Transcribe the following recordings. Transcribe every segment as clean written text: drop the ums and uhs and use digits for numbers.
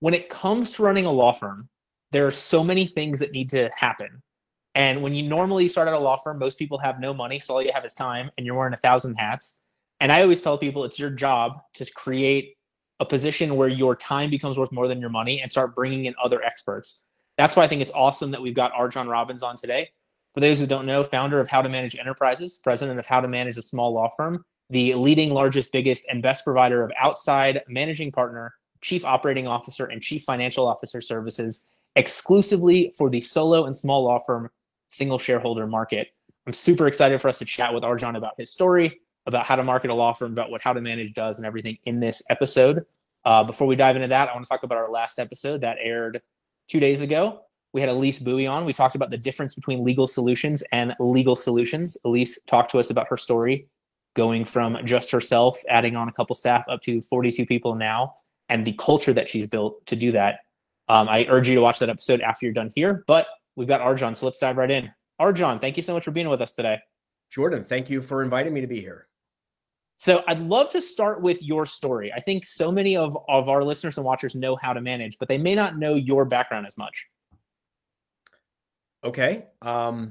when it comes to running a law firm, there are so many things that need to happen. And when you normally start at a law firm, most people have no money, so all you have is time, and you're wearing 1,000 hats. And I always tell people it's your job to create a position where your time becomes worth more than your money and start bringing in other experts. That's why I think it's awesome that we've got our Jon Robbins on today. For those who don't know, founder of How to Manage Enterprises, president of How to Manage a Small Law Firm, the leading, largest, biggest, and best provider of outside managing partner, chief operating officer, and chief financial officer services exclusively for the solo and small law firm single shareholder market. I'm super excited for us to chat with our Jon about his story, about how to market a law firm, about what How to Manage does and everything in this episode. Before we dive into that, I want to talk about our last episode that aired 2 days ago. We had Elise Bowie on. We talked about the difference between legal solutions and legal solutions. Elise talked to us about her story, going from just herself, adding on a couple staff, up to 42 people now, and the culture that she's built to do that. I urge you to watch that episode after you're done here, but we've got our Jon, so let's dive right in. Our Jon, thank you so much for being with us today. Jordan, thank you for inviting me to be here. So I'd love to start with your story. I think so many of our listeners and watchers know How to Manage, but they may not know your background as much. Okay. Well,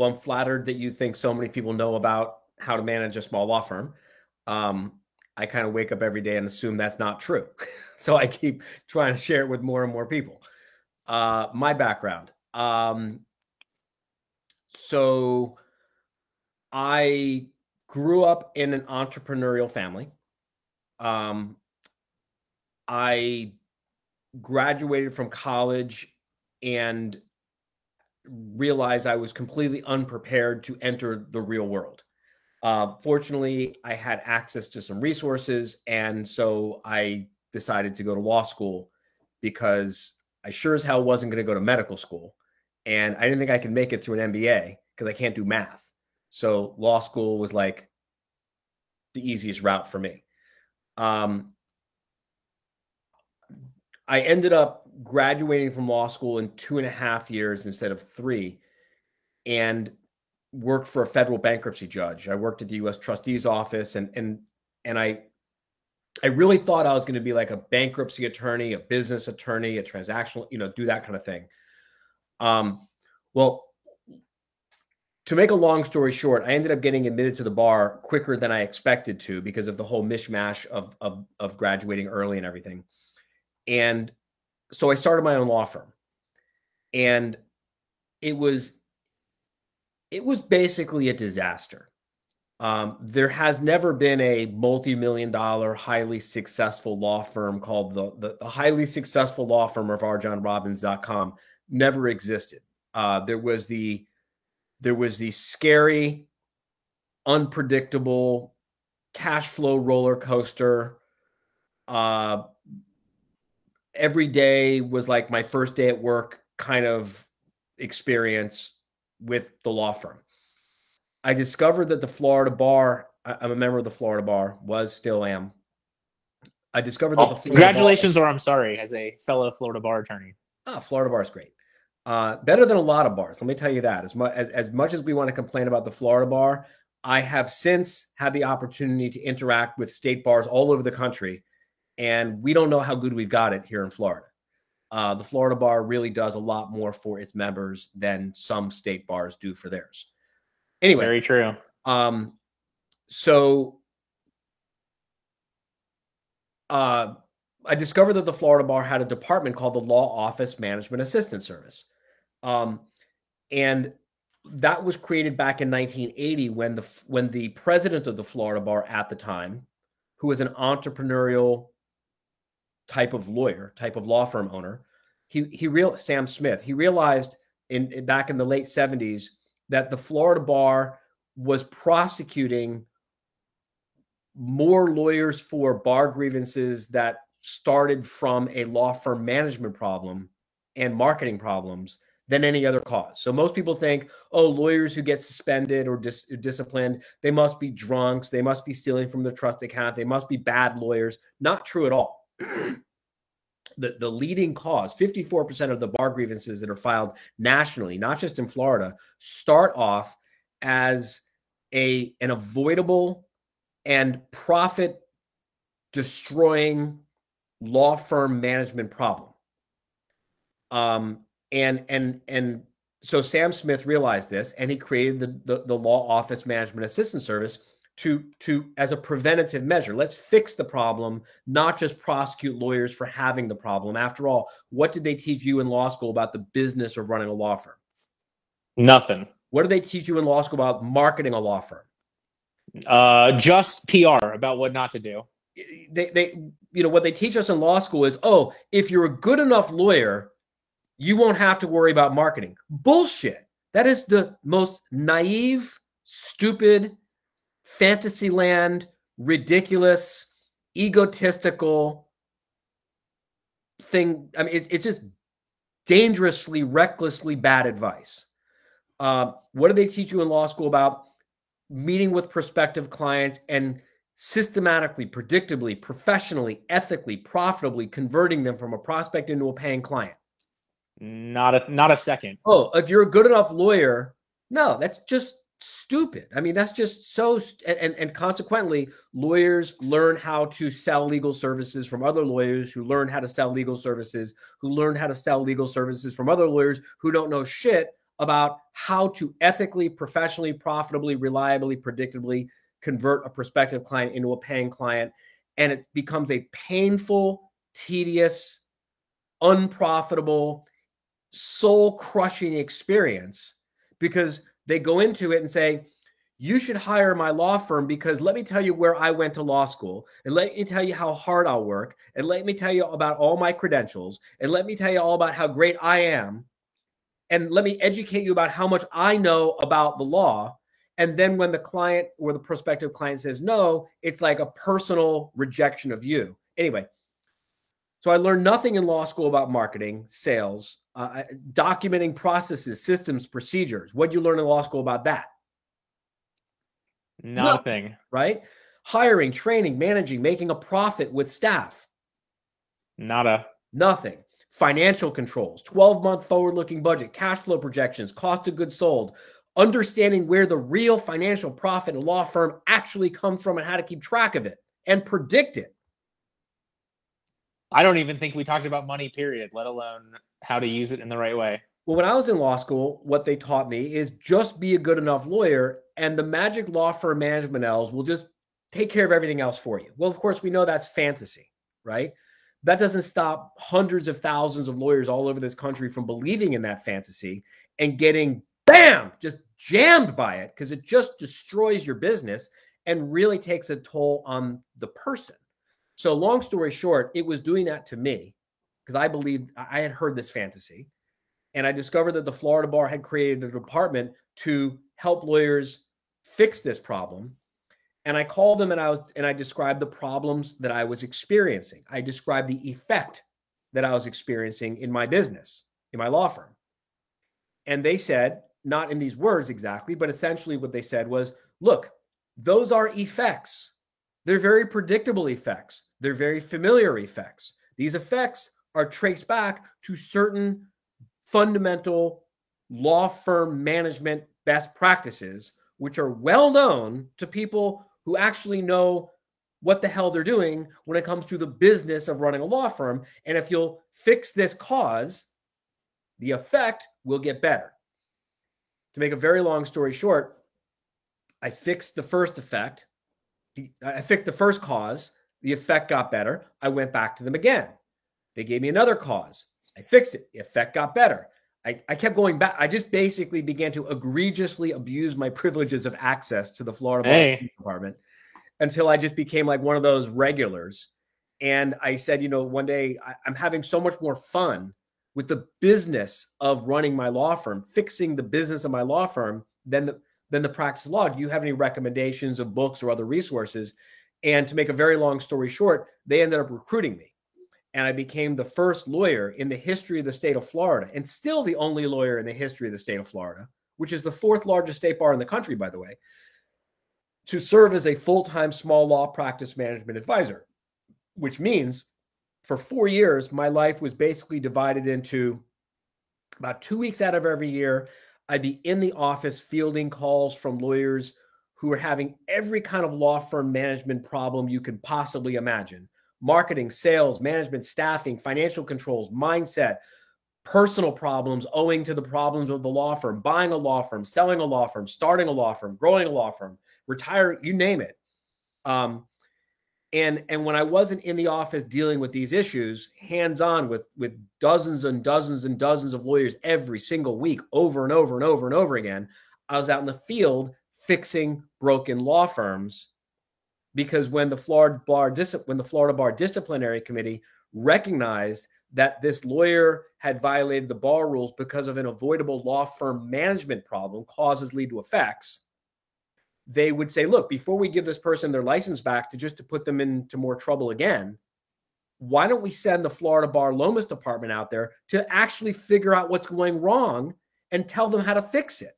I'm flattered that you think so many people know about How to Manage a Small Law Firm. I kind of wake up every day and assume that's not true. So I keep trying to share it with more and more people. My background. So I grew up in an entrepreneurial family. I graduated from college and realized I was completely unprepared to enter the real world. Fortunately, I had access to some resources, and so I decided to go to law school because I sure as hell wasn't going to go to medical school, and I didn't think I could make it through an MBA because I can't do math. So law school was like the easiest route for me. I ended up graduating from law school in 2.5 years instead of 3 and worked for a federal bankruptcy judge. I worked at the U.S. Trustee's office, and I really thought I was going to be like a bankruptcy attorney, a business attorney, a transactional, do that kind of thing. To make a long story short, I ended up getting admitted to the bar quicker than I expected to because of the whole mishmash of graduating early and everything. And so I started my own law firm. And it was basically a disaster. There has never been a multi-million-dollar, highly successful law firm called the highly successful law firm of our JonRobbins.com never existed. There was the scary, unpredictable cash flow roller coaster. Every day was like my first day at work kind of experience with the law firm. I discovered that the Florida Bar, I'm a member of the Florida Bar, still am. I discovered that congratulations, or I'm sorry, as a fellow Florida Bar attorney. Florida Bar is great. Better than a lot of bars. Let me tell you that. As much as we want to complain about the Florida Bar, I have since had the opportunity to interact with state bars all over the country, and we don't know how good we've got it here in Florida. The Florida Bar really does a lot more for its members than some state bars do for theirs. Anyway. Very true. So I discovered that the Florida Bar had a department called the Law Office Management Assistance Service. And that was created back in 1980 when the president of the Florida Bar at the time, who was an entrepreneurial type of lawyer, type of law firm owner, Sam Smith, he realized back in the late 70s that the Florida Bar was prosecuting more lawyers for bar grievances that started from a law firm management problem and marketing problems than any other cause. So most people think, lawyers who get suspended or disciplined, they must be drunks, they must be stealing from their trust account, they must be bad lawyers. Not true at all. The leading cause, 54% of the bar grievances that are filed nationally, not just in Florida, start off as an avoidable and profit-destroying law firm management problem. So Sam Smith realized this, and he created the Law Office Management Assistance Service to as a preventative measure. Let's fix the problem, not just prosecute lawyers for having the problem. After all, what did they teach you in law school about the business of running a law firm? Nothing. What did they teach you in law school about marketing a law firm? Just PR, about what not to do. They what they teach us in law school is, oh, if you're a good enough lawyer, you won't have to worry about marketing. Bullshit. That is the most naive, stupid, fantasy land, ridiculous, egotistical thing. I mean, it's just dangerously, recklessly bad advice. What do they teach you in law school about meeting with prospective clients and systematically, predictably, professionally, ethically, profitably converting them from a prospect into a paying client? Not a second. Oh, if you're a good enough lawyer, no, that's just stupid. I mean, that's just so, and consequently, lawyers learn how to sell legal services from other lawyers who learn how to sell legal services, who learn how to sell legal services from other lawyers who don't know shit about how to ethically, professionally, profitably, reliably, predictably convert a prospective client into a paying client. And it becomes a painful, tedious, unprofitable, soul-crushing experience, because they go into it and say, you should hire my law firm because let me tell you where I went to law school, and let me tell you how hard I'll work, and let me tell you about all my credentials, and let me tell you all about how great I am, and let me educate you about how much I know about the law. And then when the client or the prospective client says no, it's like a personal rejection of you. Anyway, so I learned nothing in law school about marketing, sales, documenting processes, systems, procedures. What did you learn in law school about that? Nothing. Right? Hiring, training, managing, making a profit with staff. Nothing. Financial controls, 12-month forward-looking budget, cash flow projections, cost of goods sold, understanding where the real financial profit in a law firm actually comes from and how to keep track of it and predict it. I don't even think we talked about money, period, let alone how to use it in the right way. Well, when I was in law school, what they taught me is just be a good enough lawyer, and the magic law firm management elves will just take care of everything else for you. Well, of course, we know that's fantasy, right? That doesn't stop hundreds of thousands of lawyers all over this country from believing in that fantasy and getting, bam, just jammed by it, because it just destroys your business and really takes a toll on the person. So long story short, it was doing that to me because I believed I had heard this fantasy, and I discovered that the Florida Bar had created a department to help lawyers fix this problem. And I called them, and I described the problems that I was experiencing. I described the effect that I was experiencing in my business, in my law firm. And they said, not in these words exactly, but essentially what they said was, look, those are effects. They're very predictable effects. They're very familiar effects. These effects are traced back to certain fundamental law firm management best practices, which are well known to people who actually know what the hell they're doing when it comes to the business of running a law firm. And if you'll fix this cause, the effect will get better. To make a very long story short, I fixed the first effect. I fixed the first cause. The effect got better. I went back to them again. They gave me another cause. I fixed it. The effect got better. I kept going back. I just basically began to egregiously abuse my privileges of access to the Florida Department until I just became like one of those regulars. And I said, one day I'm having so much more fun with the business of running my law firm, fixing the business of my law firm than the practice of law. Do you have any recommendations of books or other resources? And to make a very long story short, they ended up recruiting me. And I became the first lawyer in the history of the state of Florida, and still the only lawyer in the history of the state of Florida, which is the fourth largest state bar in the country, by the way, to serve as a full-time small law practice management advisor, which means for 4 years, my life was basically divided into about 2 weeks out of every year. I'd be in the office fielding calls from lawyers who were having every kind of law firm management problem you could possibly imagine. marketing, sales, management, staffing, financial controls, mindset, personal problems owing to the problems of the law firm, buying a law firm, selling a law firm, starting a law firm, growing a law firm, retiring, you name it. And when I wasn't in the office dealing with these issues, hands-on with dozens and dozens and dozens of lawyers every single week, over and over and over and over again, I was out in the field fixing broken law firms, because when the Florida Bar Disciplinary Committee recognized that this lawyer had violated the bar rules because of an avoidable law firm management problem, causes lead to effects, they would say, look, before we give this person their license back to put them into more trouble again, why don't we send the Florida Bar Lomas Department out there to actually figure out what's going wrong and tell them how to fix it?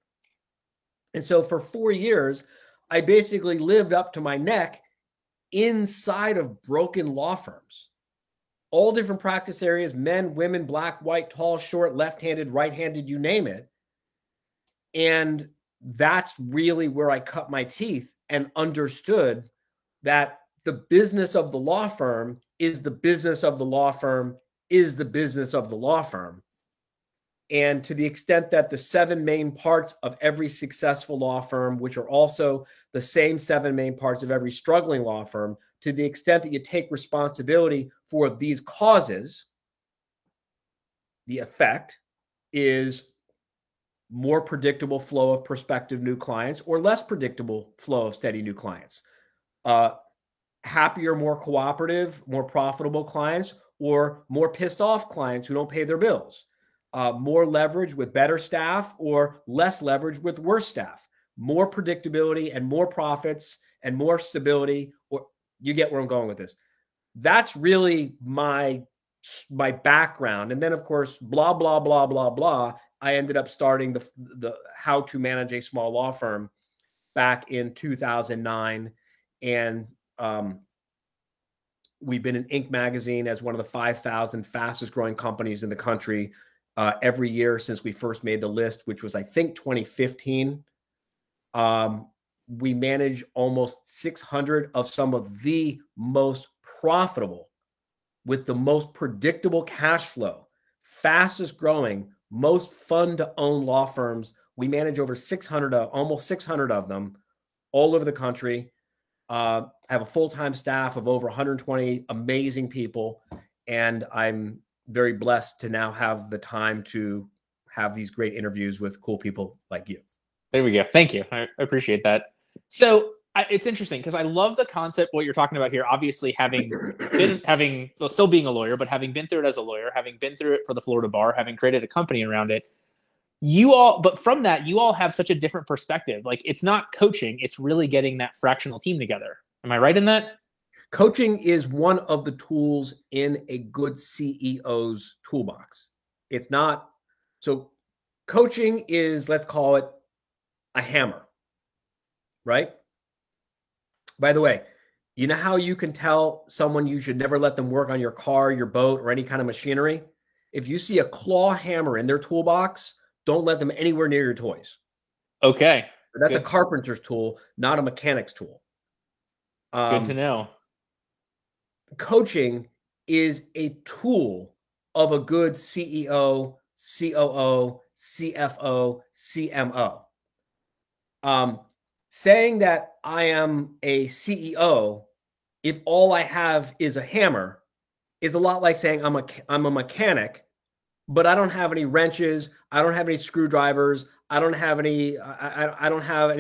And so for 4 years, I basically lived up to my neck inside of broken law firms, all different practice areas, men, women, black, white, tall, short, left-handed, right-handed, you name it. And that's really where I cut my teeth and understood that the business of the law firm is the business of the law firm is the business of the law firm. And to the extent that the seven main parts of every successful law firm, which are also the same seven main parts of every struggling law firm, to the extent that you take responsibility for these causes, the effect is more predictable flow of prospective new clients or less predictable flow of steady new clients, happier, more cooperative, more profitable clients, or more pissed off clients who don't pay their bills, more leverage with better staff or less leverage with worse staff, more predictability and more profits and more stability, or you get where I'm going with this. That's really my background. And then of course, blah, blah, blah, blah, blah. I ended up starting the How to Manage a Small Law Firm back in 2009. And we've been in Inc. magazine as one of the 5,000 fastest growing companies in the country every year since we first made the list, which was, I think, 2015. We manage almost 600 of some of the most profitable, with the most predictable cash flow, fastest growing, most fun to own law firms. We manage over 600, almost 600 of them all over the country. Have a full-time staff of over 120 amazing people. And I'm very blessed to now have the time to have these great interviews with cool people like you. There we go. Thank you. I appreciate that. So it's interesting because I love the concept, what you're talking about here, obviously still being a lawyer, but having been through it as a lawyer, having been through it for the Florida Bar, having created a company around it, you all have such a different perspective. Like, it's not coaching, it's really getting that fractional team together. Am I right in that? Coaching is one of the tools in a good CEO's toolbox. It's not, so coaching is, let's call it a hammer, right? By the way, you know how you can tell someone you should never let them work on your car, your boat, or any kind of machinery? If you see a claw hammer in their toolbox, don't let them anywhere near your toys. Okay. That's good. A carpenter's tool, not a mechanic's tool. Good to know. Coaching is a tool of a good CEO, COO, CFO, CMO. Saying that I am a CEO, if all I have is a hammer, is a lot like saying I'm a mechanic, but I don't have any wrenches, I don't have any screwdrivers, I don't have any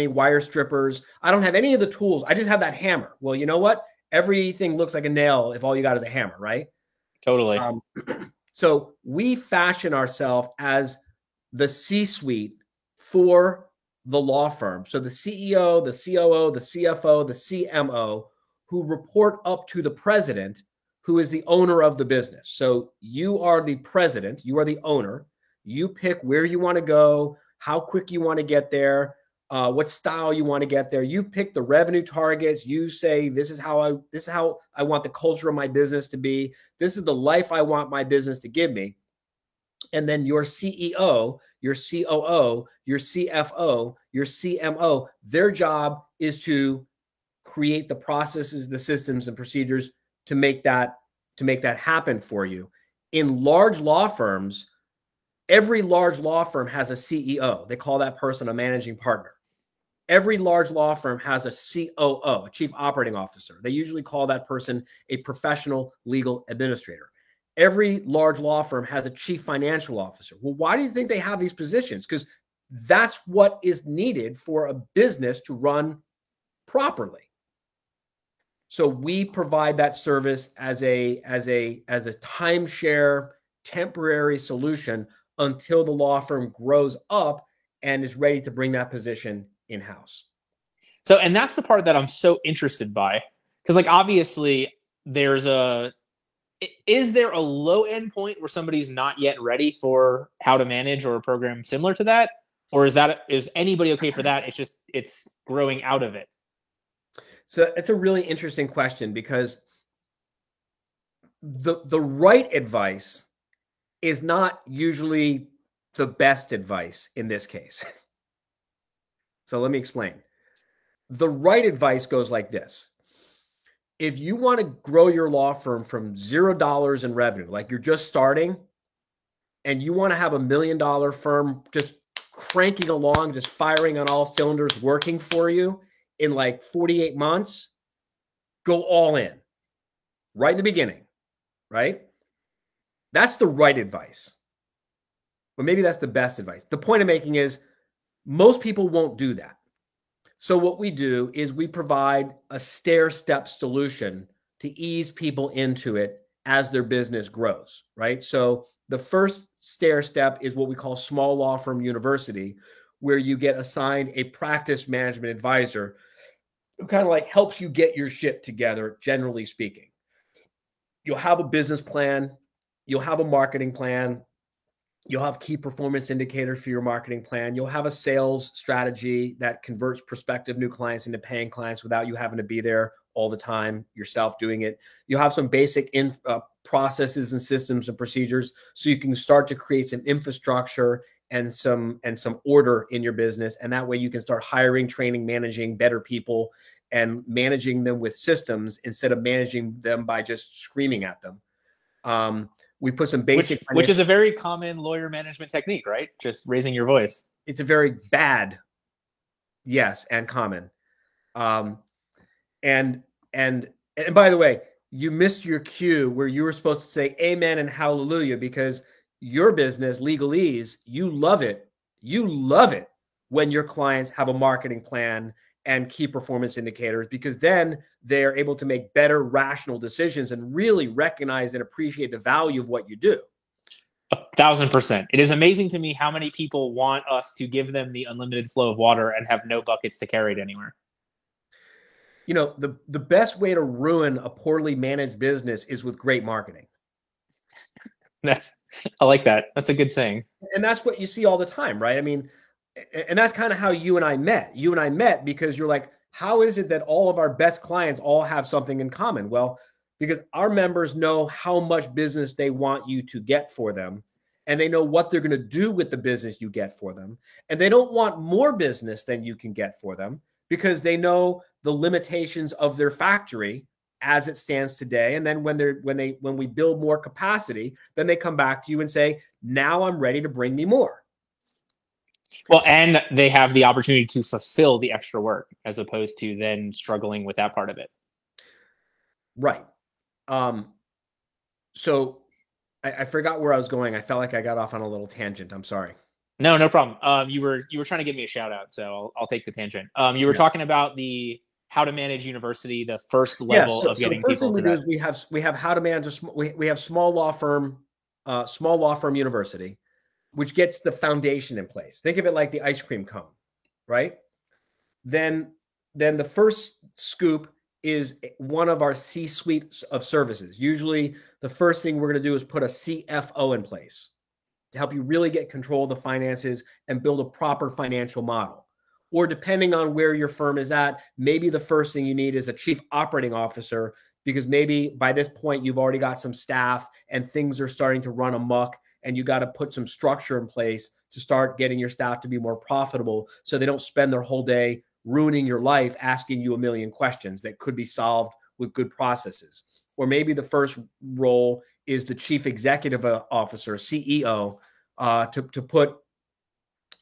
wire strippers, I don't have any of the tools. I just have that hammer. Well, you know what? Everything looks like a nail if all you got is a hammer, right? Totally. So we fashion ourselves as the C-suite for the law firm. So the CEO, the COO, the CFO, the CMO, who report up to the president, who is the owner of the business. So you are the president, you are the owner, you pick where you want to go, how quick you want to get there, what style you want to get there. You pick the revenue targets. You say, this is how I want the culture of my business to be. This is the life I want my business to give me. And then your CEO, your COO, your CFO, your CMO, their job is to create the processes, the systems and procedures to make that happen for you. In large law firms, every large law firm has a CEO. They call that person a managing partner. Every large law firm has a COO, a chief operating officer. They usually call that person a professional legal administrator. Every large law firm has a chief financial officer. Well, why do you think they have these positions? Because that's what is needed for a business to run properly. So we provide that service as a timeshare temporary solution until the law firm grows up and is ready to bring that position in-house. So, and that's the part that I'm so interested by, because like, obviously is there a low end point where somebody's not yet ready for How to Manage or a program similar to that? Or is anybody okay for that? It's just, it's growing out of it. So it's a really interesting question, because the right advice is not usually the best advice in this case. So let me explain. The right advice goes like this. If you want to grow your law firm from $0 in revenue, like you're just starting and you want to have $1 million firm just cranking along, just firing on all cylinders, working for you in like 48 months, go all in right in the beginning, right? That's the right advice. But maybe that's the best advice. The point I'm making is most people won't do that. So what we do is we provide a stair-step solution to ease people into it as their business grows, right? So the first stair step is what we call small law firm university, where you get assigned a practice management advisor who kind of like helps you get your shit together, generally speaking. You'll have a business plan. You'll have a marketing plan. You'll have key performance indicators for your marketing plan. You'll have a sales strategy that converts prospective new clients into paying clients without you having to be there all the time yourself doing it. You'll have some basic processes and systems and procedures so you can start to create some infrastructure and some order in your business. And that way you can start hiring, training, managing better people and managing them with systems instead of managing them by just screaming at them. We put some basic, which is a very common lawyer management technique, right? Just raising your voice. It's a very bad, yes, and common. And by the way, you missed your cue where you were supposed to say amen and hallelujah, because your business, Legalease, you love it. You love it when your clients have a marketing plan and key performance indicators, because then they're able to make better rational decisions and really recognize and appreciate the value of what you do. 1,000%. It is amazing to me how many people want us to give them the unlimited flow of water and have no buckets to carry it anywhere. You know, the best way to ruin a poorly managed business is with great marketing. I like that. That's a good saying. And that's what you see all the time, right? I mean, and that's kind of how you and I met. You and I met because you're like, how is it that all of our best clients all have something in common? Well, because our members know how much business they want you to get for them, and they know what they're going to do with the business you get for them. And they don't want more business than you can get for them, because they know the limitations of their factory as it stands today. And then when we build more capacity, then they come back to you and say, now I'm ready to bring me more. Well, and they have the opportunity to fulfill the extra work as opposed to then struggling with that part of it. Right. So I forgot where I was going. I felt like I got off on a little tangent. I'm sorry. No problem. You were trying to give me a shout out, so I'll take the tangent. You were talking about the How to Manage University, the first level of getting people to that. We have How to Manage we have small law firm university, which gets the foundation in place. Think of it like the ice cream cone, right? Then the first scoop is one of our C-suite of services. Usually the first thing we're going to do is put a CFO in place to help you really get control of the finances and build a proper financial model. Or depending on where your firm is at, maybe the first thing you need is a chief operating officer, because maybe by this point you've already got some staff and things are starting to run amok, and you got to put some structure in place to start getting your staff to be more profitable so they don't spend their whole day ruining your life asking you a million questions that could be solved with good processes. or maybe the first role is the chief executive officer, CEO, to put,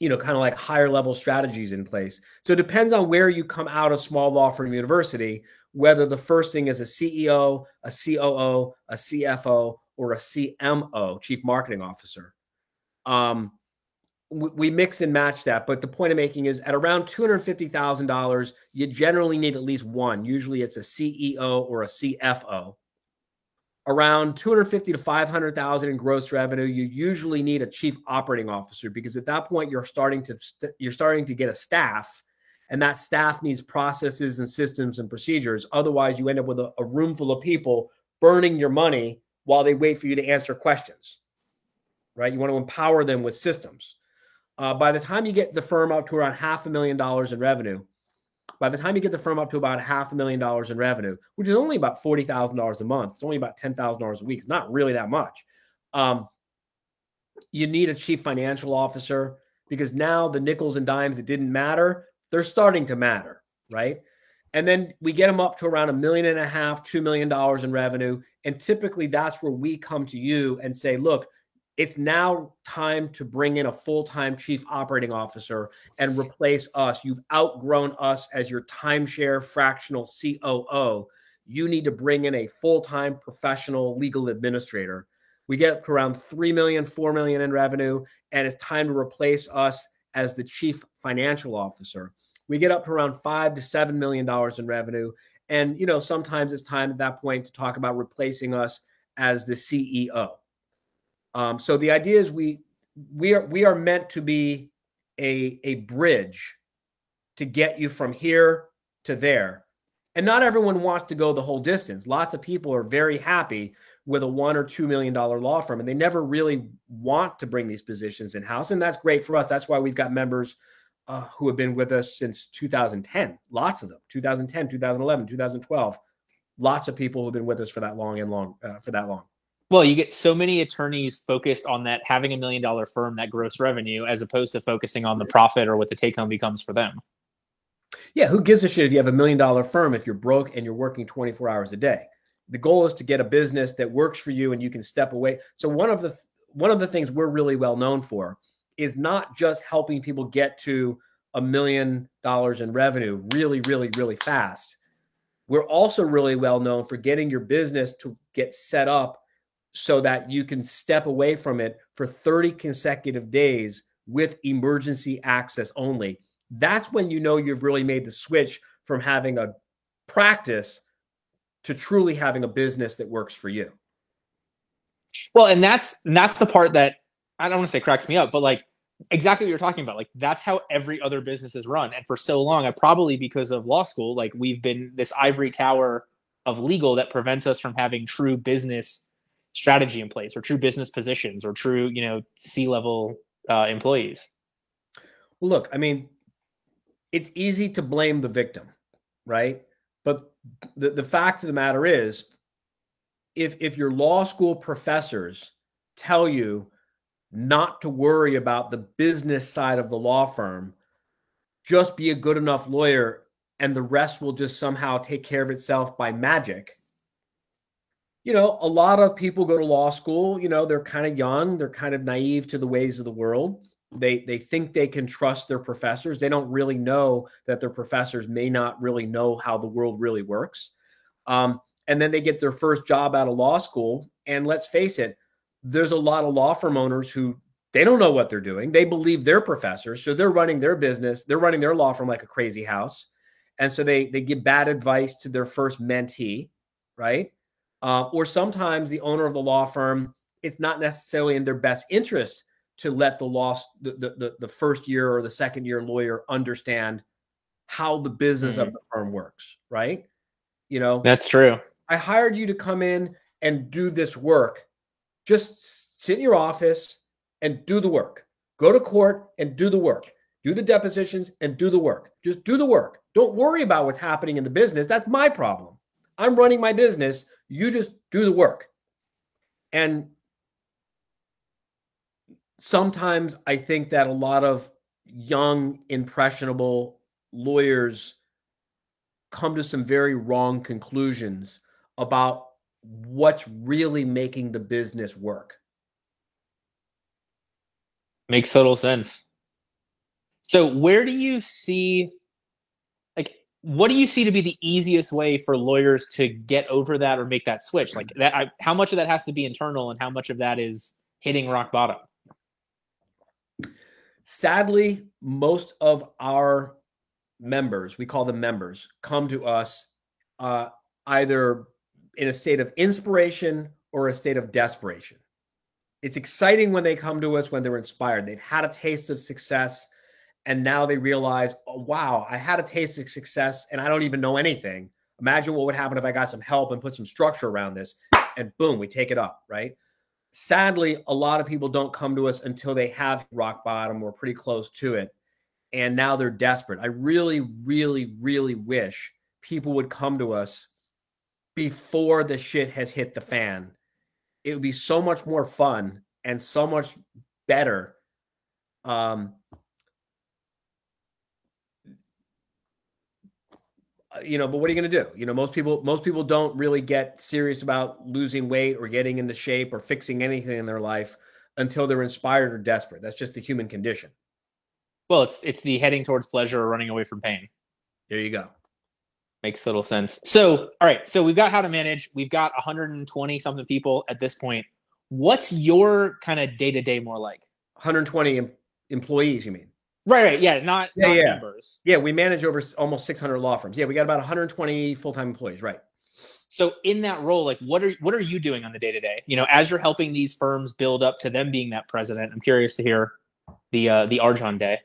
you know, kind of like higher level strategies in place. So it depends on where you come out of small law firm university, whether the first thing is a CEO, a COO, a CFO, or a CMO, chief marketing officer. We mix and match that. But the point I'm making is at around $250,000, you generally need at least one. Usually it's a CEO or a CFO. Around $250,000 to $500,000 in gross revenue, you usually need a chief operating officer, because at that point you're starting to get a staff, and that staff needs processes and systems and procedures. Otherwise, you end up with a room full of people burning your money while they wait for you to answer questions, right? You want to empower them with systems. By the time you get the firm up to around $500,000 in revenue, which is only about $40,000 a month, it's only about $10,000 a week, it's not really that much. You need a chief financial officer, because now the nickels and dimes that didn't matter, they're starting to matter, right? And then we get them up to around $1.5 million, $2 million in revenue. And typically that's where we come to you and say, look, it's now time to bring in a full-time chief operating officer and replace us. You've outgrown us as your timeshare fractional COO. You need to bring in a full-time professional legal administrator. We get up to around $3 million, $4 million in revenue, and it's time to replace us as the chief financial officer. We get up to around $5 to $7 million in revenue. And, you know, sometimes it's time at that point to talk about replacing us as the CEO. So the idea is we are meant to be a bridge to get you from here to there. And not everyone wants to go the whole distance. Lots of people are very happy with a $1 or $2 million law firm, and they never really want to bring these positions in-house. And that's great for us. That's why we've got members who have been with us since 2010. Lots of them, 2010, 2011, 2012. Lots of people who have been with us for that long Well, you get so many attorneys focused on that, having $1 million firm, that gross revenue, as opposed to focusing on the profit or what the take home becomes for them. Yeah. Who gives a shit if you have $1 million firm, if you're broke and you're working 24 hours a day? The goal is to get a business that works for you and you can step away. So one of the things we're really well known for is not just helping people get to $1 million in revenue really, really, really fast. We're also really well known for getting your business to get set up so that you can step away from it for 30 consecutive days with emergency access only. That's when you know you've really made the switch from having a practice to truly having a business that works for you. Well, and that's the part that I don't want to say cracks me up, but like exactly what you're talking about. Like that's how every other business is run. And for so long, I probably because of law school, like we've been this ivory tower of legal that prevents us from having true business strategy in place, or true business positions, or true, you know, C-level employees. Well, look, I mean, it's easy to blame the victim, right? But the fact of the matter is, if your law school professors tell you not to worry about the business side of the law firm, just be a good enough lawyer and the rest will just somehow take care of itself by magic. You know, a lot of people go to law school, you know, they're kind of young, they're kind of naive to the ways of the world. They think they can trust their professors. They don't really know that their professors may not really know how the world really works. And then they get their first job out of law school. And let's face it, there's a lot of law firm owners who they don't know what they're doing. They believe their professors. So they're running their business. They're running their law firm like a crazy house. And so they give bad advice to their first mentee, right? Or sometimes the owner of the law firm, it's not necessarily in their best interest to let the first year or the second year lawyer understand how the business of the firm works, right? You know, that's true. I hired you to come in and do this work. Just sit in your office and do the work. Go to court and do the work. Do the depositions and do the work. Just do the work. Don't worry about what's happening in the business. That's my problem. I'm running my business. You just do the work. And sometimes I think that a lot of young, impressionable lawyers come to some very wrong conclusions about what's really making the business work. Makes total sense. So where do you see, like, what do you see to be the easiest way for lawyers to get over that or make that switch? Like that, how much of that has to be internal and how much of that is hitting rock bottom? Sadly, most of our members, we call them members, come to us either in a state of inspiration or a state of desperation. It's exciting when they come to us, when they're inspired. They've had a taste of success, and now they realize, oh, wow, I had a taste of success, and I don't even know anything. Imagine what would happen if I got some help and put some structure around this, and boom, we take it up, right? Sadly, a lot of people don't come to us until they have rock bottom or pretty close to it, and now they're desperate. I really, really, really wish people would come to us before the shit has hit the fan. It would be so much more fun and so much better. But what are you going to do? You know, most people don't really get serious about losing weight or getting into shape or fixing anything in their life until they're inspired or desperate. That's just the human condition. Well, it's the heading towards pleasure or running away from pain. There you go. Makes total sense. So, all right. So we've got How to Manage. We've got 120 something people at this point. What's your kind of day-to-day more like? 120 employees, you mean? Right. Yeah. Not members. Yeah. We manage over almost 600 law firms. Yeah. We got about 120 full-time employees. Right. So in that role, like what are you doing on the day-to-day, you know, as you're helping these firms build up to them being that president? I'm curious to hear the Arjan day.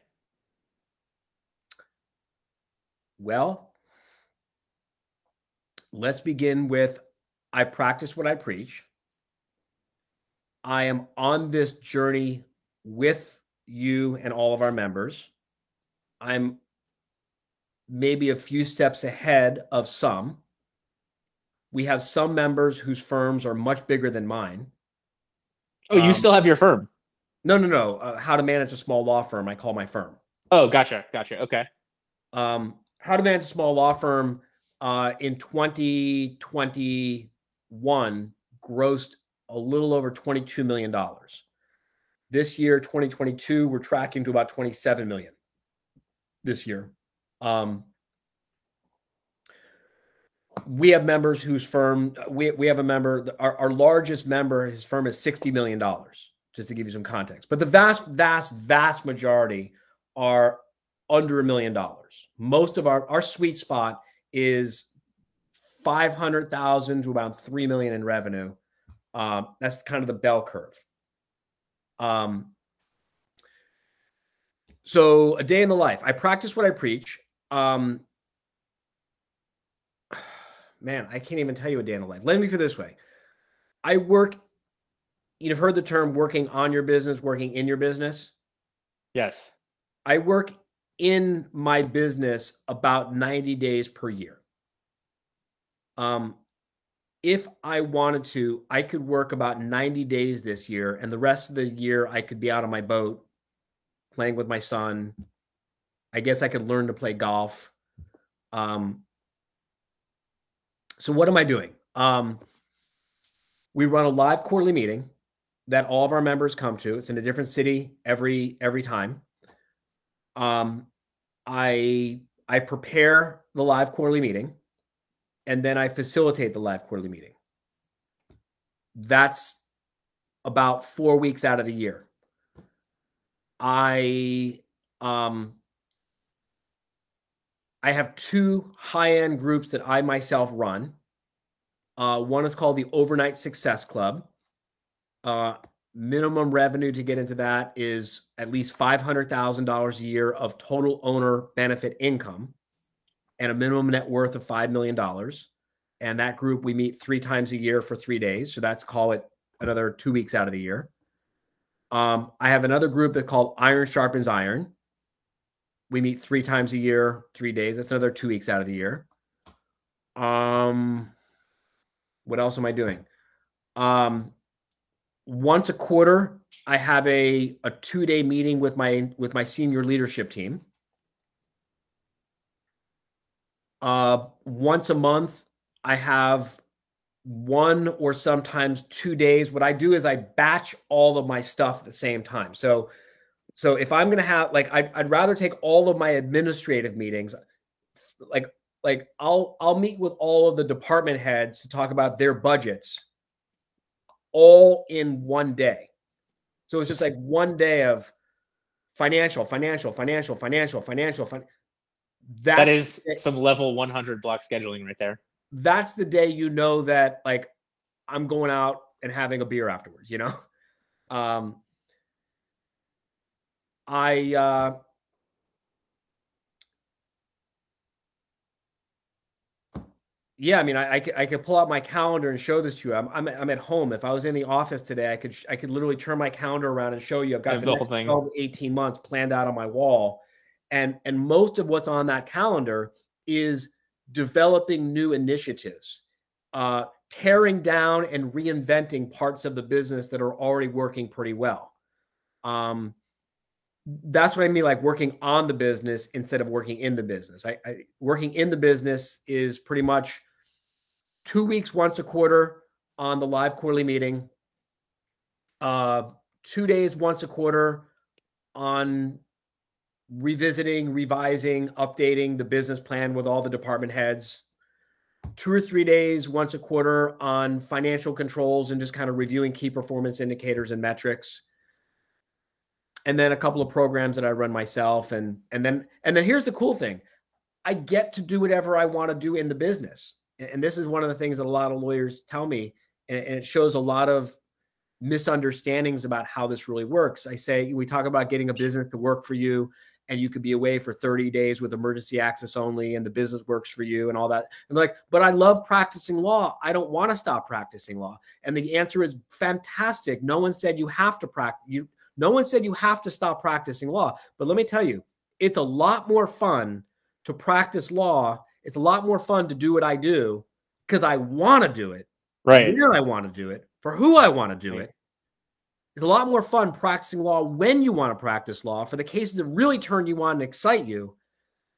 Well, let's begin with, I practice what I preach. I am on this journey with you and all of our members. I'm maybe a few steps ahead of some. We have some members whose firms are much bigger than mine. Oh, you still have your firm? No. How to Manage a Small Law Firm, I call my firm. Oh, gotcha. Okay. How to Manage a Small Law Firm, in 2021, grossed a little over $22 million. This year, 2022, we're tracking to about $27 million this year. We have members whose firm, we have a member, our largest member, his firm is $60 million, just to give you some context. But the vast majority are under $1 million. Most of our sweet spot is 500,000 to about 3 million in revenue. That's kind of the bell curve. So a day in the life, I practice what I preach. Man, I can't even tell you a day in the life. Let me put it this way. I work, you've heard the term working on your business, working in your business. Yes. I work in my business about 90 days per year. If I wanted to, I could work about 90 days this year, and the rest of the year I could be out on my boat playing with my son. I guess I could learn to play golf. So what am I doing? We run a live quarterly meeting that all of our members come to. It's in a different city every time. I prepare the live quarterly meeting, and then I facilitate the live quarterly meeting. That's about 4 weeks out of the year. I have two high-end groups that I myself run. One is called the Overnight Success Club. Minimum revenue to get into that is at least $500,000 a year of total owner benefit income and a minimum net worth of $5 million. And that group, we meet 3 times a year for 3 days. So that's, call it, another 2 weeks out of the year. I have another group that's called Iron Sharpens Iron. We meet 3 times a year, 3 days. That's another 2 weeks out of the year. What else am I doing? Once a quarter, I have a 2-day meeting with my senior leadership team. Once a month, I have one or sometimes 2 days. What I do is I batch all of my stuff at the same time. So if I'm going to have, like, I'd rather take all of my administrative meetings, like I'll meet with all of the department heads to talk about their budgets all in one day. So it's just like one day of financial. That is some level 100 block scheduling right there. That's the day, you know, that like I'm going out and having a beer afterwards, you know? I could pull out my calendar and show this to you. I'm at home. If I was in the office today, I could literally turn my calendar around and show you. I've got the next 12 to 18 months planned out on my wall. And most of what's on that calendar is developing new initiatives, tearing down and reinventing parts of the business that are already working pretty well. That's what I mean, like working on the business instead of working in the business. Working in the business is pretty much 2 weeks once a quarter on the live quarterly meeting, 2 days once a quarter on revisiting, revising, updating the business plan with all the department heads, 2 or 3 days once a quarter on financial controls and just kind of reviewing key performance indicators and metrics. And then a couple of programs that I run myself. And then here's the cool thing. I get to do whatever I want to do in the business. And this is one of the things that a lot of lawyers tell me, and it shows a lot of misunderstandings about how this really works. I say, we talk about getting a business to work for you, and you could be away for 30 days with emergency access only, and the business works for you and all that. And they're like, but I love practicing law. I don't want to stop practicing law. And the answer is fantastic. No one said you have to practice. No one said you have to stop practicing law, but let me tell you, it's a lot more fun to practice law. It's a lot more fun to do what I do because I want to do it. Right. Where I want to do it, for who I want to do it. It's a lot more fun practicing law when you want to practice law for the cases that really turn you on and excite you,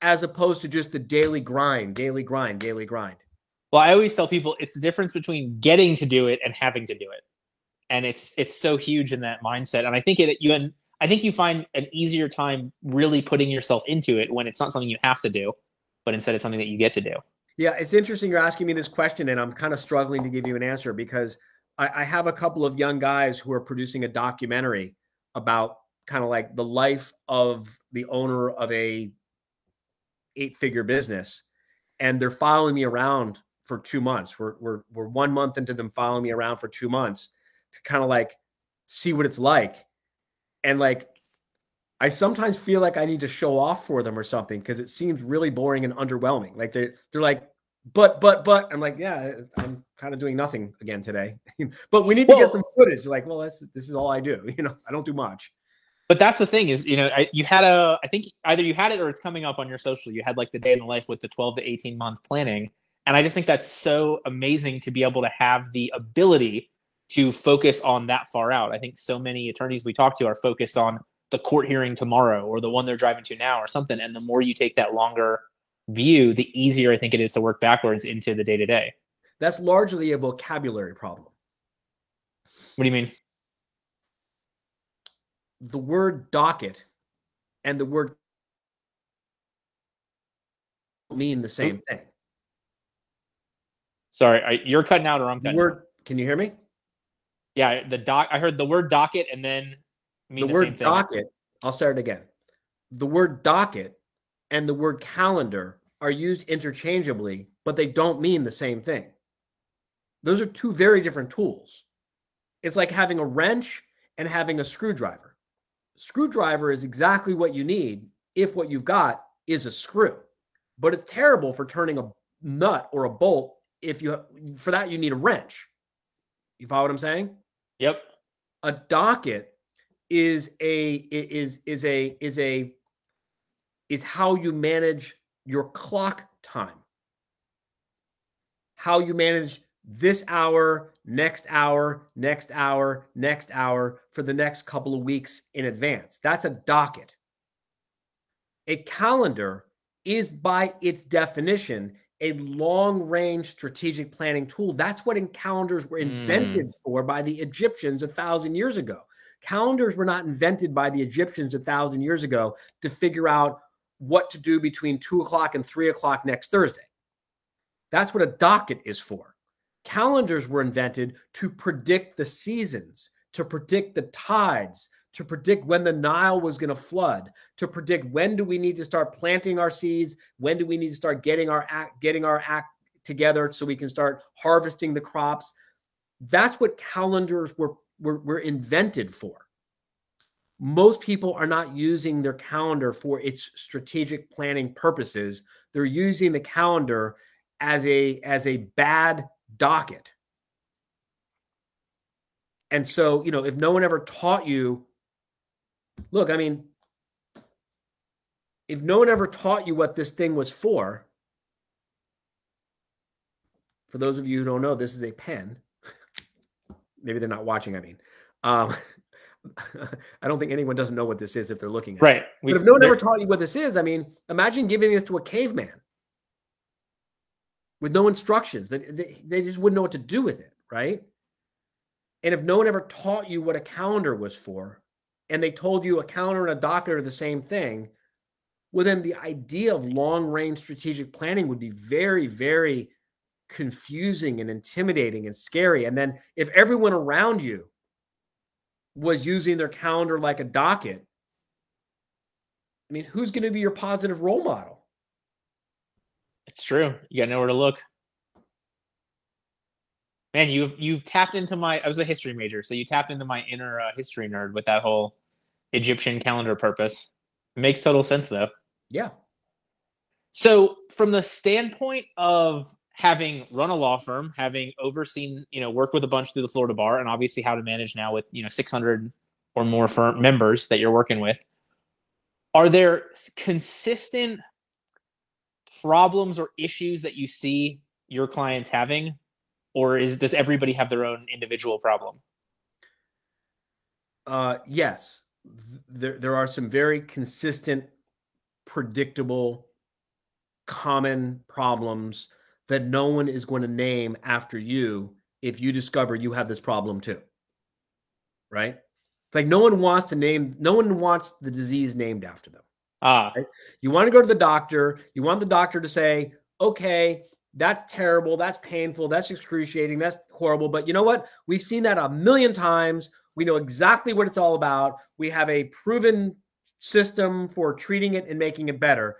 as opposed to just the daily grind. Well, I always tell people it's the difference between getting to do it and having to do it. And it's so huge in that mindset. And I think you find an easier time really putting yourself into it when it's not something you have to do, but instead it's something that you get to do. Yeah, it's interesting you're asking me this question, and I'm kind of struggling to give you an answer because I have a couple of young guys who are producing a documentary about kind of like the life of the owner of a 8-figure business. And they're following me around for 2 months. We're 1 month into them following me around for 2 months. To kind of like see what it's like. And like, I sometimes feel like I need to show off for them or something because it seems really boring and underwhelming. Like they're like, but I'm like, yeah, I'm kind of doing nothing again today, but we need to get some footage. Like, well, this is all I do. You know, I don't do much. But that's the thing is, you know, I think either you had it or it's coming up on your social. You had like the day in the life with the 12 to 18 month planning. And I just think that's so amazing to be able to have the ability to focus on that far out. I think so many attorneys we talk to are focused on the court hearing tomorrow or the one they're driving to now or something. And the more you take that longer view, the easier I think it is to work backwards into the day-to-day. That's largely a vocabulary problem. What do you mean? The word docket and the word mean the same thing. Sorry, you're cutting out or I'm cutting out. Can you hear me? Yeah, I heard the word docket and then mean the same thing. Docket, I'll start it again. The word docket and the word calendar are used interchangeably, but they don't mean the same thing. Those are two very different tools. It's like having a wrench and having a screwdriver. Screwdriver is exactly what you need if what you've got is a screw, but it's terrible for turning a nut or a bolt. For that, you need a wrench. You follow what I'm saying? Yep. A docket is how you manage your clock time. How you manage this hour, next hour for the next couple of weeks in advance. That's a docket. A calendar is by its definition a long-range strategic planning tool. That's what calendars were invented for by the Egyptians 1,000 years ago. Calendars were not invented by the Egyptians 1,000 years ago to figure out what to do between 2 o'clock and 3 o'clock next Thursday. That's what a docket is for. Calendars were invented to predict the seasons, to predict the tides, to predict when the Nile was going to flood, to predict when do we need to start planting our seeds, when do we need to start getting our act together so we can start harvesting the crops. That's what calendars were invented for. Most people are not using their calendar for its strategic planning purposes. They're using the calendar as a bad docket. And so, you know, if no one ever taught you, look, I mean, if no one ever taught you what this thing was for those of you who don't know, this is a pen. Maybe they're not watching, I mean. I don't think anyone doesn't know what this is if they're looking at it. But if no one ever taught you what this is, I mean, imagine giving this to a caveman with no instructions. They just wouldn't know what to do with it, right? And if no one ever taught you what a calendar was for, and they told you a calendar and a docket are the same thing, well, then the idea of long-range strategic planning would be very, very confusing and intimidating and scary. And then if everyone around you was using their calendar like a docket, I mean, who's going to be your positive role model? It's true. You got nowhere to look. Man, you've tapped into I was a history major, so you tapped into my inner history nerd with that whole Egyptian calendar purpose. It makes total sense, though. Yeah. So from the standpoint of having run a law firm, having overseen, you know, work with a bunch through the Florida Bar, and obviously How to Manage now with, you know, 600 or more firm members that you're working with, are there consistent problems or issues that you see your clients having? Or does everybody have their own individual problem? Yes. There are some very consistent, predictable, common problems that no one is going to name after you if you discover you have this problem too, right? It's like no one wants the disease named after them. Right? You want to go to the doctor. You want the doctor to say, okay, that's terrible. That's painful. That's excruciating. That's horrible. But you know what? We've seen that 1,000,000 times. We know exactly what it's all about. We have a proven system for treating it and making it better.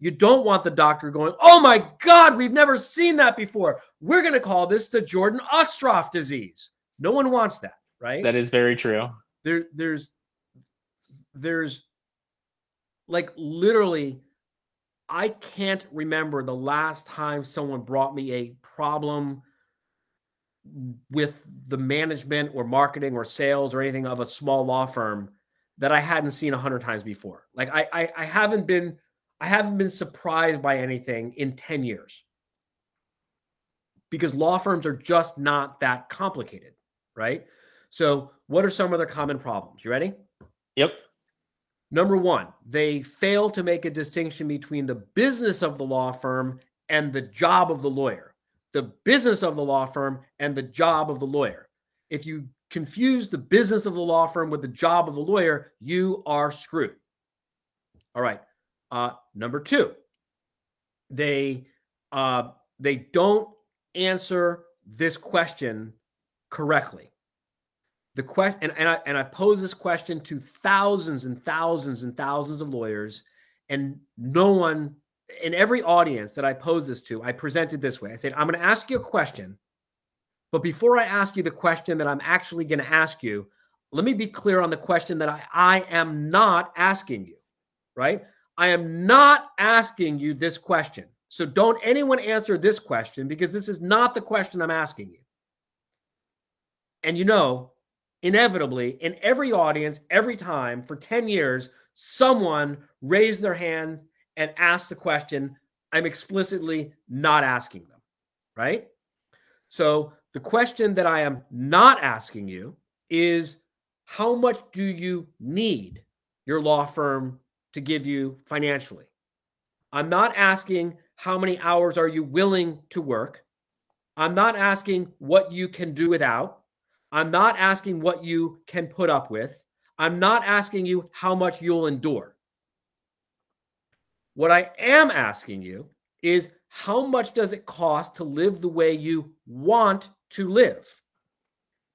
You don't want the doctor going, oh my God, we've never seen that before. We're going to call this the Jordan Ostroff disease. No one wants that, right? That is very true. There's like literally, I can't remember the last time someone brought me a problem with the management or marketing or sales or anything of a small law firm that I hadn't seen 100 times before. Like I haven't been surprised by anything in 10 years because law firms are just not that complicated, right? So what are some of their common problems? You ready? Yep. Number one, they fail to make a distinction between the business of the law firm and the job of the lawyer. The business of the law firm and the job of the lawyer. If you confuse the business of the law firm with the job of the lawyer, you are screwed. All right. Number two, they don't answer this question correctly. The question, and I've posed this question to thousands and thousands and thousands of lawyers, and no one in every audience that I pose this to, I present it this way. I said, I'm going to ask you a question, but before I ask you the question that I'm actually going to ask you, let me be clear on the question that I am not asking you, right? I am not asking you this question. So don't anyone answer this question because this is not the question I'm asking you. And you know, inevitably, in every audience, every time, for 10 years, someone raised their hands and asked the question I'm explicitly not asking them, right? So the question that I am not asking you is, how much do you need your law firm to give you financially? I'm not asking, how many hours are you willing to work? I'm not asking what you can do without. I'm not asking what you can put up with. I'm not asking you how much you'll endure. What I am asking you is how much does it cost to live the way you want to live?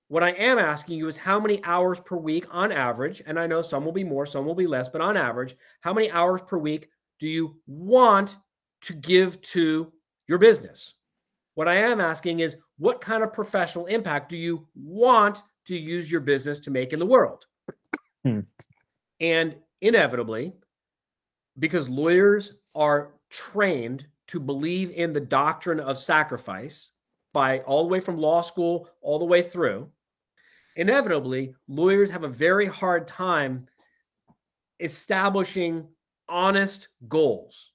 What I am asking you is how many hours per week on average, and I know some will be more, some will be less, but on average, how many hours per week do you want to give to your business? What I am asking is what kind of professional impact do you want to use your business to make in the world? And inevitably, because lawyers are trained to believe in the doctrine of sacrifice by all the way from law school, all the way through, inevitably, lawyers have a very hard time establishing honest goals.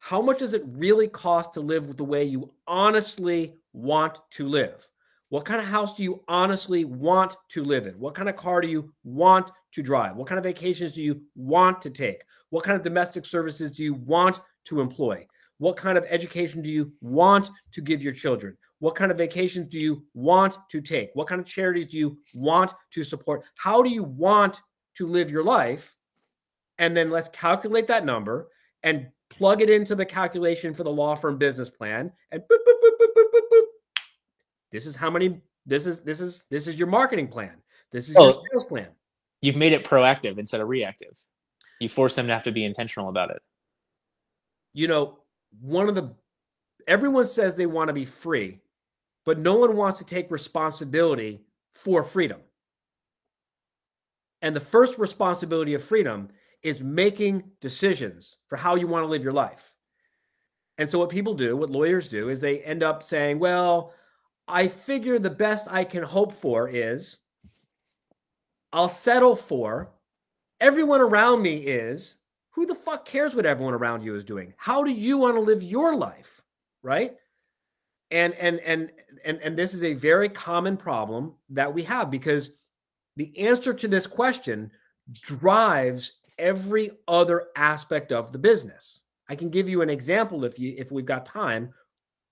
How much does it really cost to live the way you honestly want to live? What kind of house do you honestly want to live in? What kind of car do you want to drive? What kind of vacations do you want to take? What kind of domestic services do you want to employ? What kind of education do you want to give your children? What kind of vacations do you want to take? What kind of charities do you want to support? How do you want to live your life? And then let's calculate that number and plug it into the calculation for the law firm business plan. And boop, boop, boop, boop, boop, boop, boop. This is how many, this is your marketing plan. This is your sales plan. You've made it proactive instead of reactive. You force them to have to be intentional about it. You know, everyone says they want to be free, but no one wants to take responsibility for freedom. And the first responsibility of freedom is making decisions for how you want to live your life. And so what people do, what lawyers do, is they end up saying, well, I figure the best I can hope for is I'll settle for everyone around me is. Who the fuck cares what everyone around you is doing? How do you want to live your life, right? And this is a very common problem that we have because the answer to this question drives every other aspect of the business. I can give you an example if we've got time,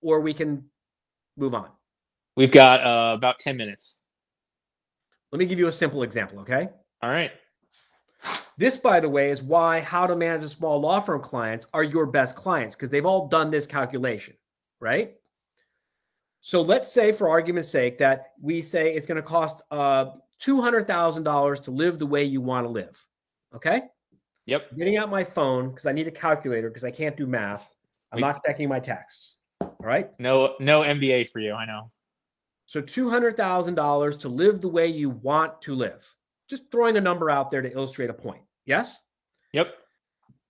or we can move on. We've got about 10 minutes. Let me give you a simple example, okay? All right. This, by the way, is why How to Manage a Small Law Firm clients are your best clients, because they've all done this calculation, right? So let's say, for argument's sake, that we say it's going to cost $200,000 to live the way you want to live, okay? Yep. I'm getting out my phone because I need a calculator because I can't do math. I'm not checking my texts, all right? No MBA for you, I know. So $200,000 to live the way you want to live. Just throwing a number out there to illustrate a point. Yes? Yep.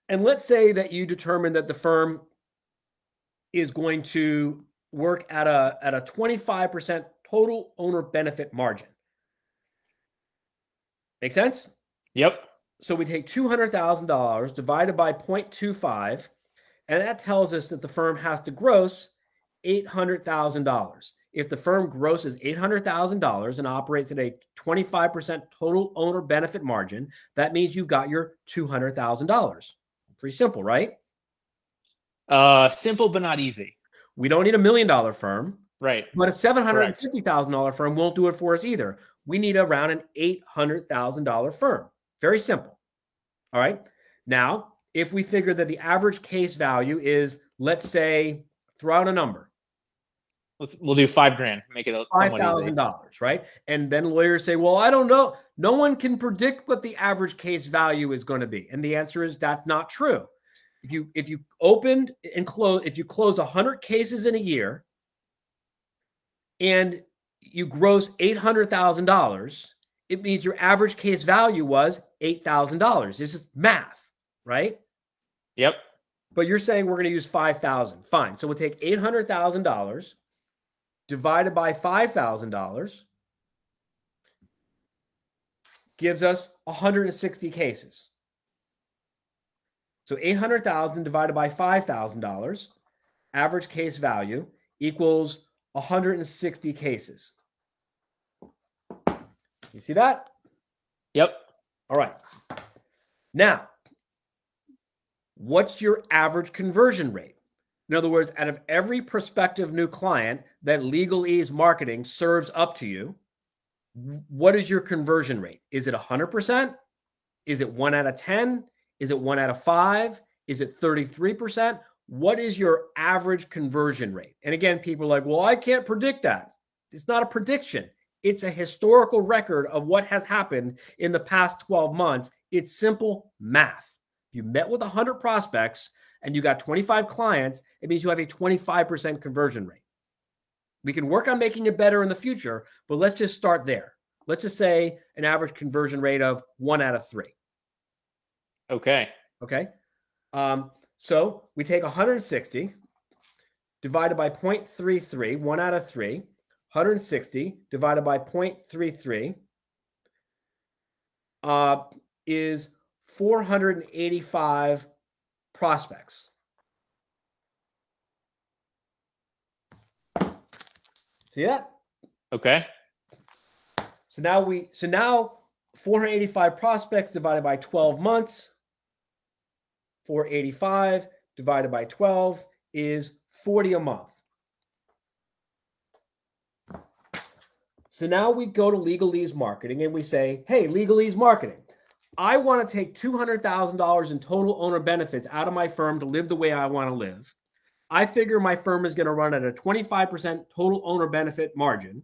And let's say that you determine that the firm is going to work at a 25% total owner benefit margin. Make sense? Yep. So we take $200,000 divided by 0.25, and that tells us that the firm has to gross $800,000. If the firm grosses $800,000 and operates at a 25% total owner benefit margin, that means you've got your $200,000. Pretty simple, right? Simple, but not easy. We don't need $1 million firm. Right. But a $750,000 firm won't do it for us either. We need around an $800,000 firm. Very simple. All right. Now, if we figure that the average case value is, let's say, throw out a number. We'll do $5,000, make it $5,000, right? And then lawyers say, well, I don't know. No one can predict what the average case value is going to be. And the answer is that's not true. If you opened and closed, if you close 100 cases in a year and you gross $800,000, it means your average case value was $8,000. This is math, right? Yep. But you're saying we're going to use $5,000. Fine. So we'll take $800,000. Divided by $5,000 gives us 160 cases. So 800,000 divided by $5,000, average case value equals 160 cases. You see that? Yep. All right. Now, what's your average conversion rate? In other words, out of every prospective new client that Legalease Marketing serves up to you, what is your conversion rate? Is it 100%? Is it 1 out of 10? Is it 1 out of 5? Is it 33%? What is your average conversion rate? And again, people are like, well, I can't predict that. It's not a prediction. It's a historical record of what has happened in the past 12 months. It's simple math. If you met with 100 prospects and you got 25 clients, it means you have a 25% conversion rate. We can work on making it better in the future, but let's just start there. Let's just say an average conversion rate of 1 out of 3. Okay. So we take 160 divided by 0.33, 1 out of 3, 160 divided by 0.33 is 485 prospects. See that? Okay. So now 485 prospects divided by 12 months. 485 divided by 12 is 40 a month. So now we go to Legalease Marketing and we say, hey, Legalease Marketing, I want to take $200,000 in total owner benefits out of my firm to live the way I want to live. I figure my firm is going to run at a 25% total owner benefit margin.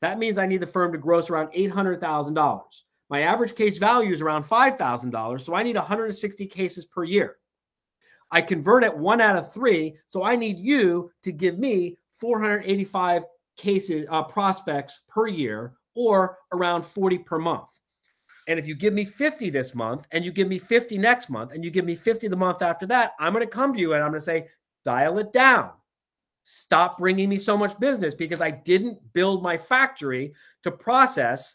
That means I need the firm to gross around $800,000. My average case value is around $5,000, so I need 160 cases per year. I convert at 1 out of 3, so I need you to give me 485 cases prospects per year, or around 40 per month. And if you give me 50 this month, and you give me 50 next month, and you give me 50 the month after that, I'm going to come to you and I'm going to say, dial it down. Stop bringing me so much business because I didn't build my factory to process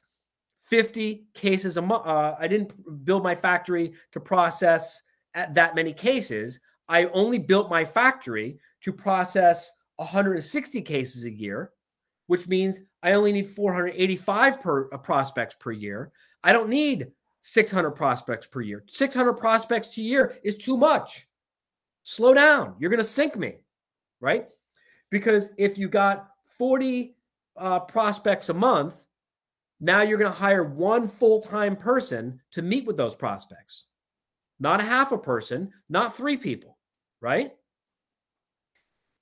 50 cases a month. I didn't build my factory to process at that many cases. I only built my factory to process 160 cases a year, which means I only need 485 prospects per year. I don't need 600 prospects per year. 600 prospects a year is too much. Slow down. You're going to sink me, right? Because if you got 40 prospects a month, now you're going to hire one full-time person to meet with those prospects, not a half a person, not 3 people, right?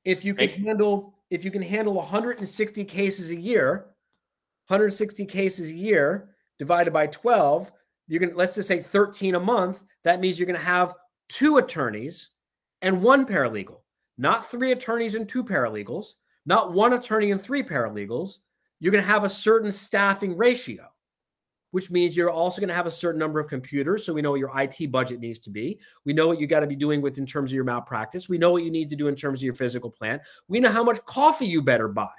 If you can handle 160 cases a year, 160 cases a year divided by 12, you're going to, let's just say 13 a month. That means you're going to have 2 attorneys and 1 paralegal, not 3 attorneys and 2 paralegals, not 1 attorney and 3 paralegals. You're going to have a certain staffing ratio, which means you're also going to have a certain number of computers. So we know what your IT budget needs to be. We know what you got to be doing with in terms of your malpractice. We know what you need to do in terms of your physical plan. We know how much coffee you better buy.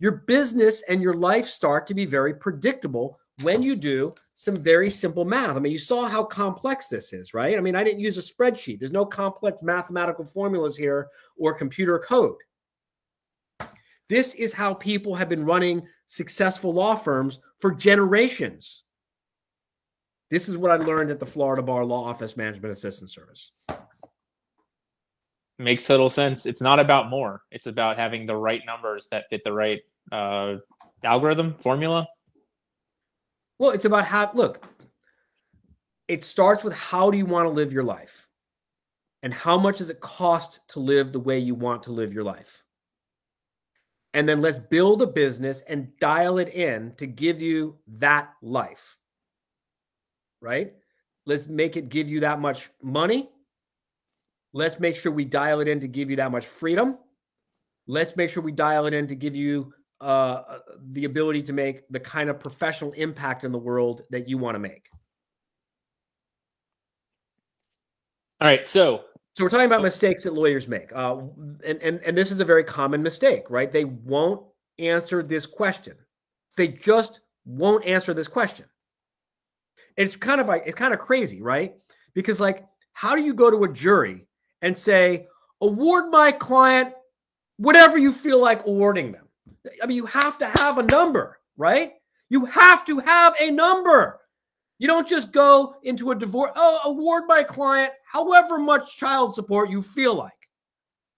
Your business and your life start to be very predictable when you do some very simple math. I mean, you saw how complex this is, right? I mean, I didn't use a spreadsheet. There's no complex mathematical formulas here or computer code. This is how people have been running successful law firms for generations. This is what I learned at the Florida Bar Law Office Management Assistance Service. Makes total sense. It's not about more. It's about having the right numbers that fit the right algorithm, formula. Well, it's about how, look, it starts with how do you want to live your life? And how much does it cost to live the way you want to live your life? And then let's build a business and dial it in to give you that life, right? Let's make it give you that much money. Let's make sure we dial it in to give you that much freedom. Let's make sure we dial it in to give you the ability to make the kind of professional impact in the world that you want to make. All right, So we're talking about mistakes that lawyers make. And this is a very common mistake, right? They won't answer this question. They just won't answer this question. It's kind of crazy, right? Because like, how do you go to a jury and say, award my client whatever you feel like awarding them? I mean, you have to have a number, right? You have to have a number. You don't just go into a divorce, award my client however much child support you feel like.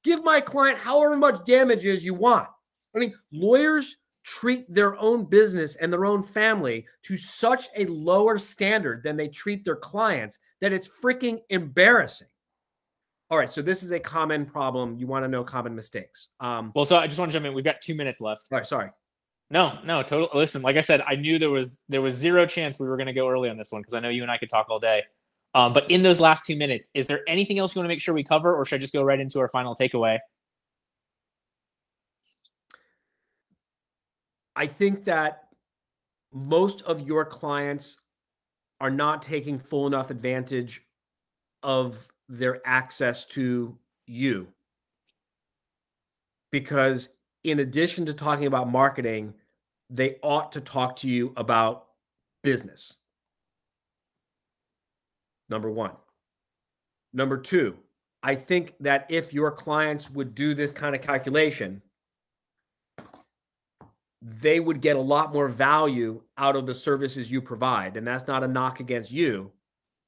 Give my client however much damages you want. I mean, lawyers treat their own business and their own family to such a lower standard than they treat their clients that it's freaking embarrassing. All right, so this is a common problem. You want to know common mistakes. Well, so I just want to jump in. We've got 2 minutes left. All right, sorry. No, total. Listen, like I said, I knew there was zero chance we were going to go early on this one because I know you and I could talk all day. But in those last 2 minutes, is there anything else you want to make sure we cover, or should I just go right into our final takeaway? I think that most of your clients are not taking full enough advantage of their access to you. Because in addition to talking about marketing, they ought to talk to you about business. Number one. Number two, I think that if your clients would do this kind of calculation, they would get a lot more value out of the services you provide. And that's not a knock against you.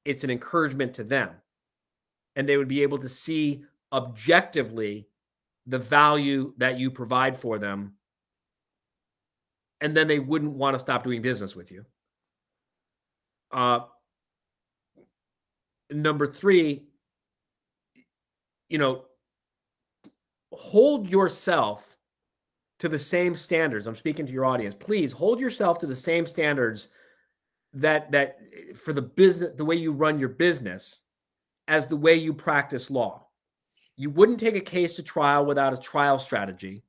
It's an encouragement to them. And they would be able to see objectively the value that you provide for them. And then they wouldn't want to stop doing business with you. Number three, hold yourself to the same standards. I'm speaking to your audience. Please hold yourself to the same standards that for the business, the way you run your business, as the way you practice law. You wouldn't take a case to trial without a trial strategy.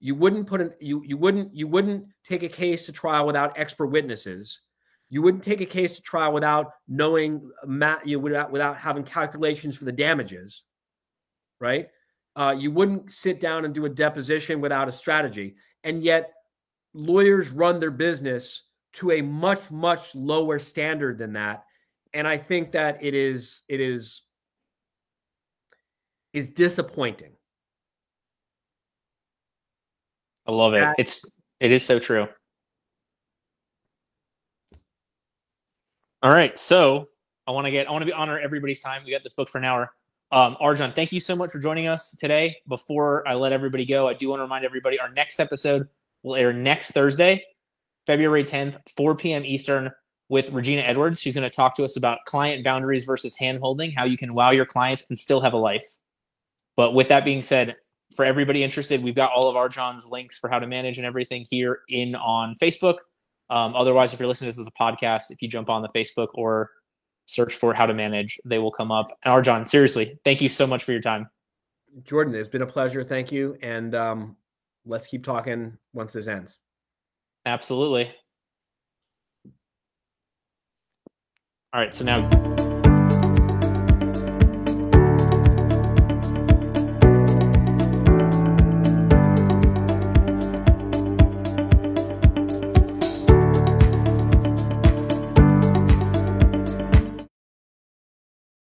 You wouldn't take a case to trial without expert witnesses. You wouldn't take a case to trial without knowing without having calculations for the damages, right? You wouldn't sit down and do a deposition without a strategy. And yet lawyers run their business to a much, much lower standard than that. And I think that it is disappointing. I love it. It is so true. All right. So I want to honor everybody's time. We got this book for an hour. Arjun, thank you so much for joining us today. Before I let everybody go, I do want to remind everybody our next episode will air next Thursday, February 10th, 4 p.m. Eastern, with Regina Edwards. She's going to talk to us about client boundaries versus handholding, how you can wow your clients and still have a life. But with that being said, for everybody interested, we've got all of Arjun's links for how to manage and everything here on Facebook. Otherwise, if you're listening to this as a podcast, if you jump on the Facebook or search for how to manage, they will come up. And Arjun, seriously, thank you so much for your time. Jordan, it's been a pleasure. Thank you. And let's keep talking once this ends. Absolutely. All right. So now.